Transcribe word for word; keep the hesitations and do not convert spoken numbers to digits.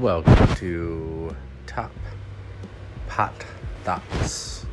Welcome to Top Pot Thoughts.